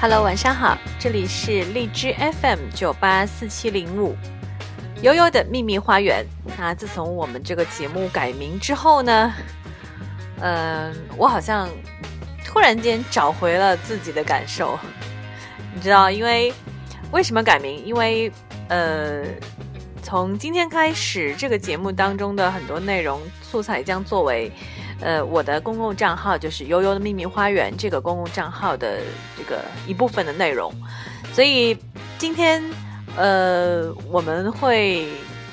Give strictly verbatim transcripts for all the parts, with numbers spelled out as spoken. Hello， 晚上好，这里是荔枝 F M 九八四七零五 悠悠的秘密花园。那自从我们这个节目改名之后呢，呃，我好像突然间找回了自己的感受，你知道，因为为什么改名？因为呃，从今天开始，这个节目当中的很多内容素材将作为呃，我的公共账号，就是悠悠的秘密花园这个公共账号的这个一部分的内容，所以今天呃，我们会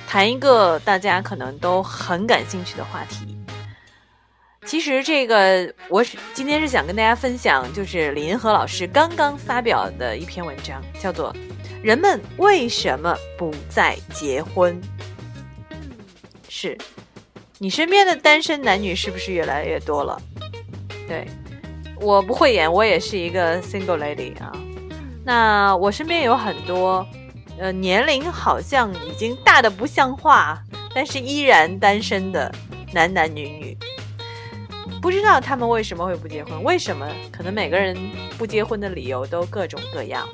谈一个大家可能都很感兴趣的话题。其实这个我今天是想跟大家分享，就是李银河老师刚刚发表的一篇文章，叫做《人们为什么不再结婚》。是。你身边的单身男女是不是越来越多了？对，我不会演，我也是一个 single lady 啊。那我身边有很多，呃，年龄好像已经大得不像话，但是依然单身的男男女女，不知道他们为什么会不结婚？为什么？可能每个人不结婚的理由都各种各样。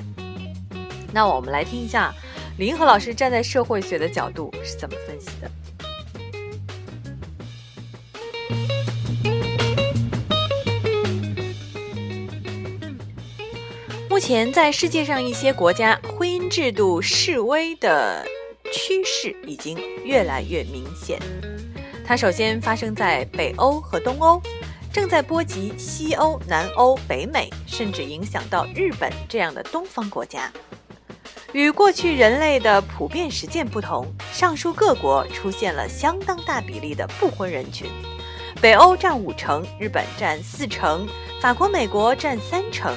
那我们来听一下李银河老师站在社会学的角度是怎么分析的。目前在世界上一些国家，婚姻制度式微的趋势已经越来越明显。它首先发生在北欧和东欧，正在波及西欧、南欧、北美，甚至影响到日本这样的东方国家。与过去人类的普遍实践不同，上述各国出现了相当大比例的不婚人群。北欧占五成，日本占四成，法国、美国占三成。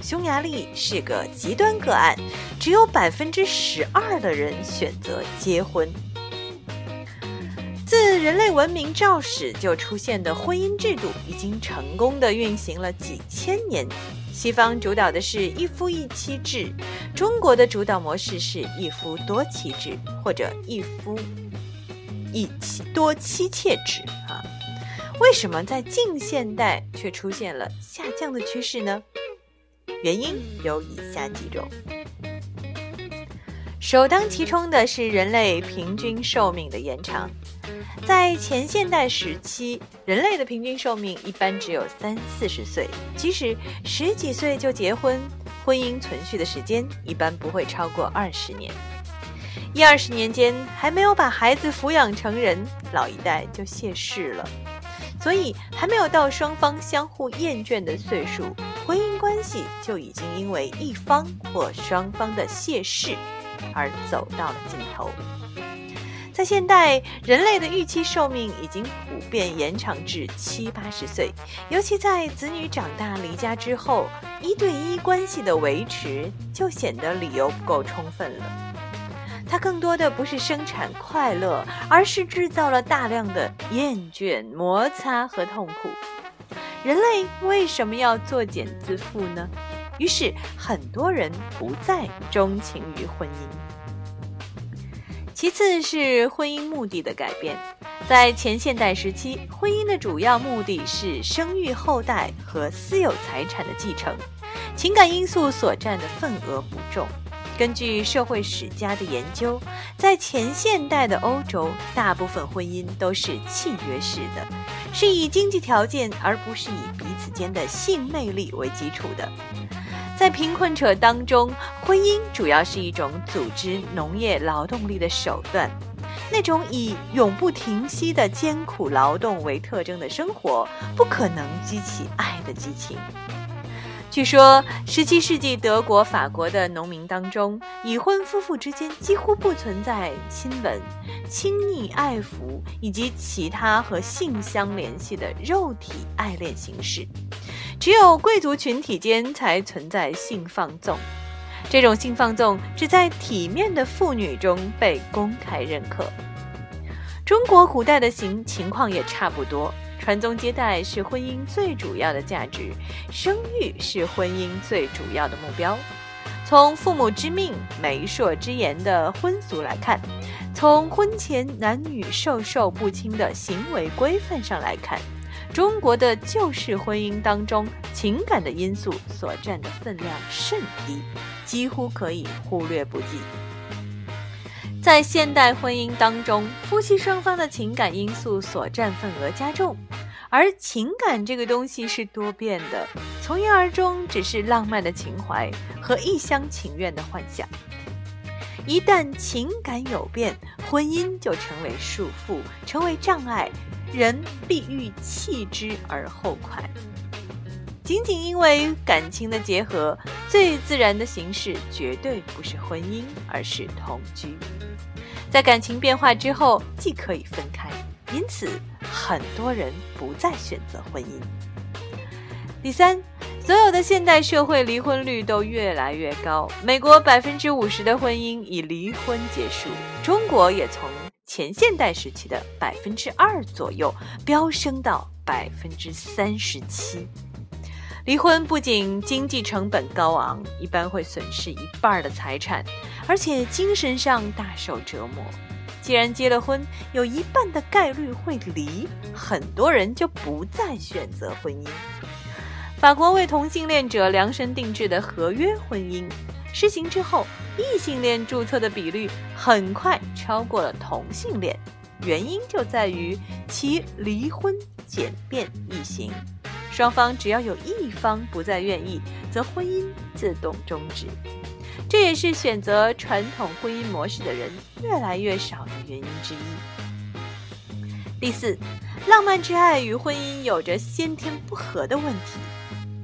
匈牙利是个极端个案，只有百分之十二的人选择结婚。自人类文明肇始就出现的婚姻制度，已经成功地运行了几千年。西方主导的是一夫一妻制，中国的主导模式是一夫多妻制，或者一夫一妻多妻妾制啊。为什么在近现代却出现了下降的趋势呢？原因有以下几种。首当其冲的是人类平均寿命的延长。在前现代时期，人类的平均寿命一般只有三四十岁，即使十几岁就结婚，婚姻存续的时间一般不会超过二十年。一二十年间还没有把孩子抚养成人，老一代就谢世了，所以还没有到双方相互厌倦的岁数，婚姻关系就已经因为一方或双方的谢世而走到了尽头。在现代，人类的预期寿命已经普遍延长至七八十岁，尤其在子女长大离家之后，一对一关系的维持就显得理由不够充分了。它更多的不是生产快乐，而是制造了大量的厌倦、摩擦和痛苦。人类为什么要作茧自缚呢？于是很多人不再钟情于婚姻。其次是婚姻目的的改变。在前现代时期，婚姻的主要目的是生育后代和私有财产的继承，情感因素所占的份额不重。根据社会史家的研究，在前现代的欧洲，大部分婚姻都是契约式的，是以经济条件而不是以彼此间的性魅力为基础的。在贫困者当中，婚姻主要是一种组织农业劳动力的手段，那种以永不停息的艰苦劳动为特征的生活，不可能激起爱的激情。据说，十七世纪德国、法国的农民当中，已婚夫妇之间几乎不存在亲吻、亲昵爱抚以及其他和性相联系的肉体爱恋形式，只有贵族群体间才存在性放纵。这种性放纵只在体面的妇女中被公开认可。中国古代的情情况也差不多。传宗接代是婚姻最主要的价值，生育是婚姻最主要的目标。从父母之命、媒妁之言的婚俗来看，从婚前男女授受不亲的行为规范上来看，中国的旧式婚姻当中，情感的因素所占的分量甚低，几乎可以忽略不计。在现代婚姻当中，夫妻双方的情感因素所占份额加重，而情感这个东西是多变的，从一而终只是浪漫的情怀和一厢情愿的幻想。一旦情感有变，婚姻就成为束缚，成为障碍，人必欲弃之而后快。仅仅因为感情的结合，最自然的形式绝对不是婚姻，而是同居。在感情变化之后，既可以分开，因此很多人不再选择婚姻。第三，所有的现代社会离婚率都越来越高，美国 百分之五十 的婚姻以离婚结束，中国也从前现代时期的 百分之二 左右飙升到 百分之三十七。 离婚不仅经济成本高昂，一般会损失一半的财产，而且精神上大受折磨。既然结了婚，有一半的概率会离，很多人就不再选择婚姻。法国为同性恋者量身定制的合约婚姻施行之后，异性恋注册的比率很快超过了同性恋，原因就在于其离婚简便易行，双方只要有一方不再愿意，则婚姻自动终止。这也是选择传统婚姻模式的人越来越少的原因之一。第四，浪漫之爱与婚姻有着先天不合的问题。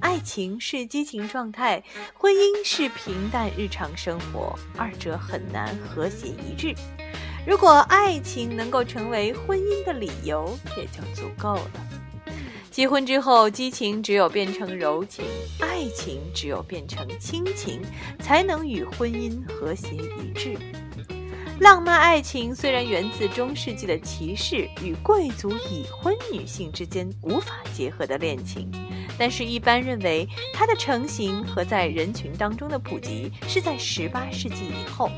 爱情是激情状态，婚姻是平淡日常生活，二者很难和谐一致。如果爱情能够成为婚姻的理由，也就足够了。结婚之后，激情只有变成柔情，爱情只有变成亲情，才能与婚姻和谐一致。浪漫爱情虽然源自中世纪的骑士与贵族已婚女性之间无法结合的恋情，但是一般认为它的成型和在人群当中的普及是在十八世纪以后。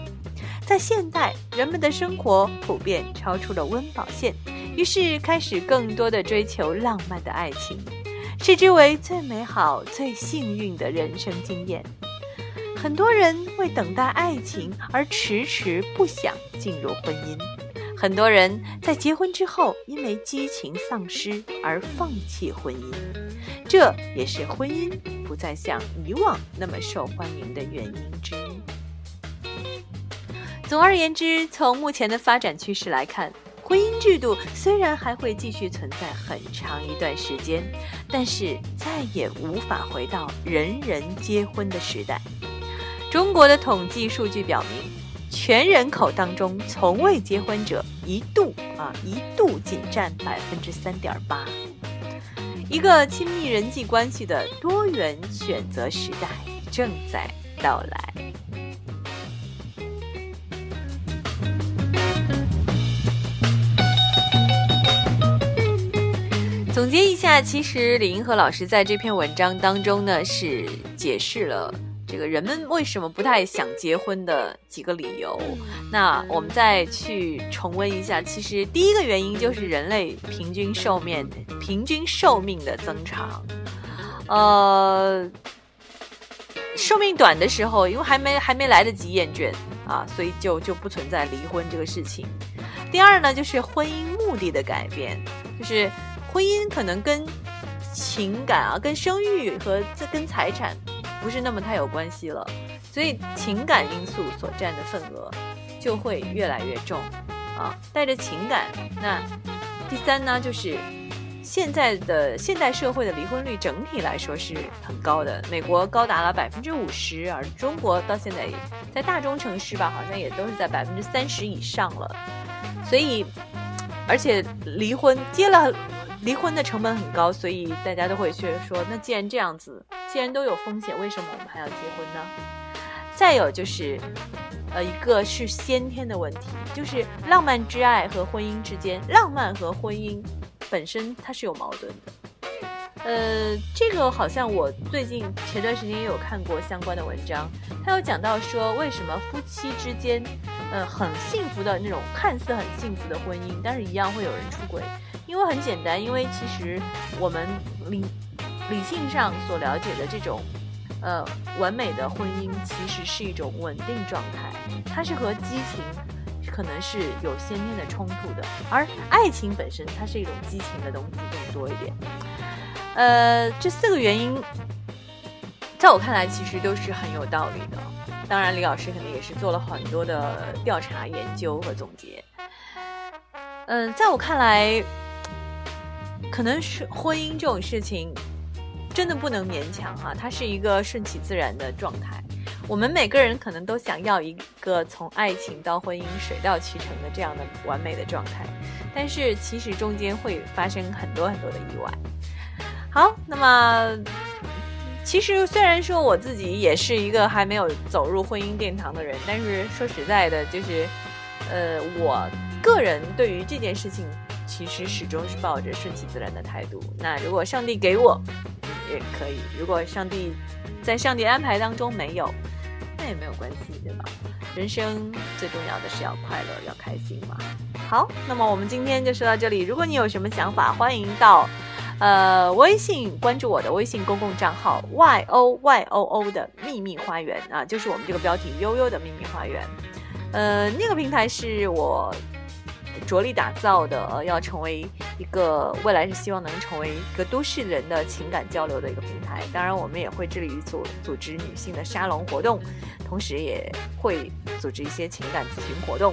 在现代，人们的生活普遍超出了温饱线，于是开始更多的追求浪漫的爱情，视之为最美好最幸运的人生经验。很多人为等待爱情而迟迟不想进入婚姻，很多人在结婚之后因为激情丧失而放弃婚姻，这也是婚姻不再像以往那么受欢迎的原因之一。总而言之，从目前的发展趋势来看，婚姻制度虽然还会继续存在很长一段时间，但是再也无法回到人人皆婚的时代。中国的统计数据表明，全人口当中从未结婚者一度啊一度仅占 百分之三点八。 一个亲密人际关系的多元选择时代正在到来。总结一下，其实李银河老师在这篇文章当中呢，是解释了这个人们为什么不太想结婚的几个理由。那我们再去重温一下，其实第一个原因就是人类平均寿命平均寿命的增长。呃，寿命短的时候，因为还没还没来得及厌倦啊，所以就就不存在离婚这个事情。第二呢，就是婚姻目的的改变，就是婚姻可能跟情感啊、跟生育和跟财产不是那么太有关系了，所以情感因素所占的份额就会越来越重啊，带着情感。那第三呢，就是现在的现代社会的离婚率整体来说是很高的，美国高达了 百分之五十， 而中国到现在在大中城市吧，好像也都是在 百分之三十 以上了。所以而且离婚接了离婚的成本很高，所以大家都会去说，那既然这样子，既然都有风险，为什么我们还要结婚呢？再有就是呃，一个是先天的问题，就是浪漫之爱和婚姻之间，浪漫和婚姻本身它是有矛盾的。呃，这个好像我最近前段时间也有看过相关的文章，它有讲到说为什么夫妻之间呃很幸福的那种看似很幸福的婚姻，但是一样会有人出轨。因为很简单，因为其实我们理理性上所了解的这种呃完美的婚姻，其实是一种稳定状态，它是和激情可能是有先天的冲突的，而爱情本身它是一种激情的东西更多一点。呃这四个原因在我看来其实都是很有道理的，当然李老师肯定也是做了很多的调查研究和总结。嗯、呃、在我看来可能是婚姻这种事情真的不能勉强哈、啊，它是一个顺其自然的状态。我们每个人可能都想要一个从爱情到婚姻水到渠成的这样的完美的状态，但是其实中间会发生很多很多的意外。好，那么其实虽然说我自己也是一个还没有走入婚姻殿堂的人，但是说实在的，就是呃，我个人对于这件事情其实始终是抱着顺其自然的态度。那如果上帝给我也可以，如果上帝在上帝安排当中没有，那也没有关系，对吧？人生最重要的是要快乐，要开心嘛。好，那么我们今天就说到这里。如果你有什么想法，欢迎到呃微信关注我的微信公共账号 Y O Y O O 的秘密花园啊，就是我们这个标题悠悠的秘密花园。呃那个平台是我着力打造的、呃、要成为一个未来是希望能成为一个都市人的情感交流的一个平台。当然我们也会致力于组组织女性的沙龙活动，同时也会组织一些情感咨询活动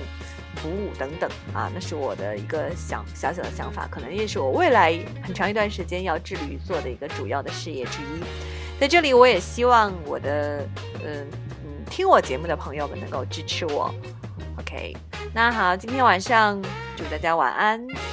服务等等啊，那是我的一个想小小的想法，可能也是我未来很长一段时间要致力于做的一个主要的事业之一。在这里我也希望我的嗯嗯听我节目的朋友们能够支持我。 OK， 那好，今天晚上祝大家晚安。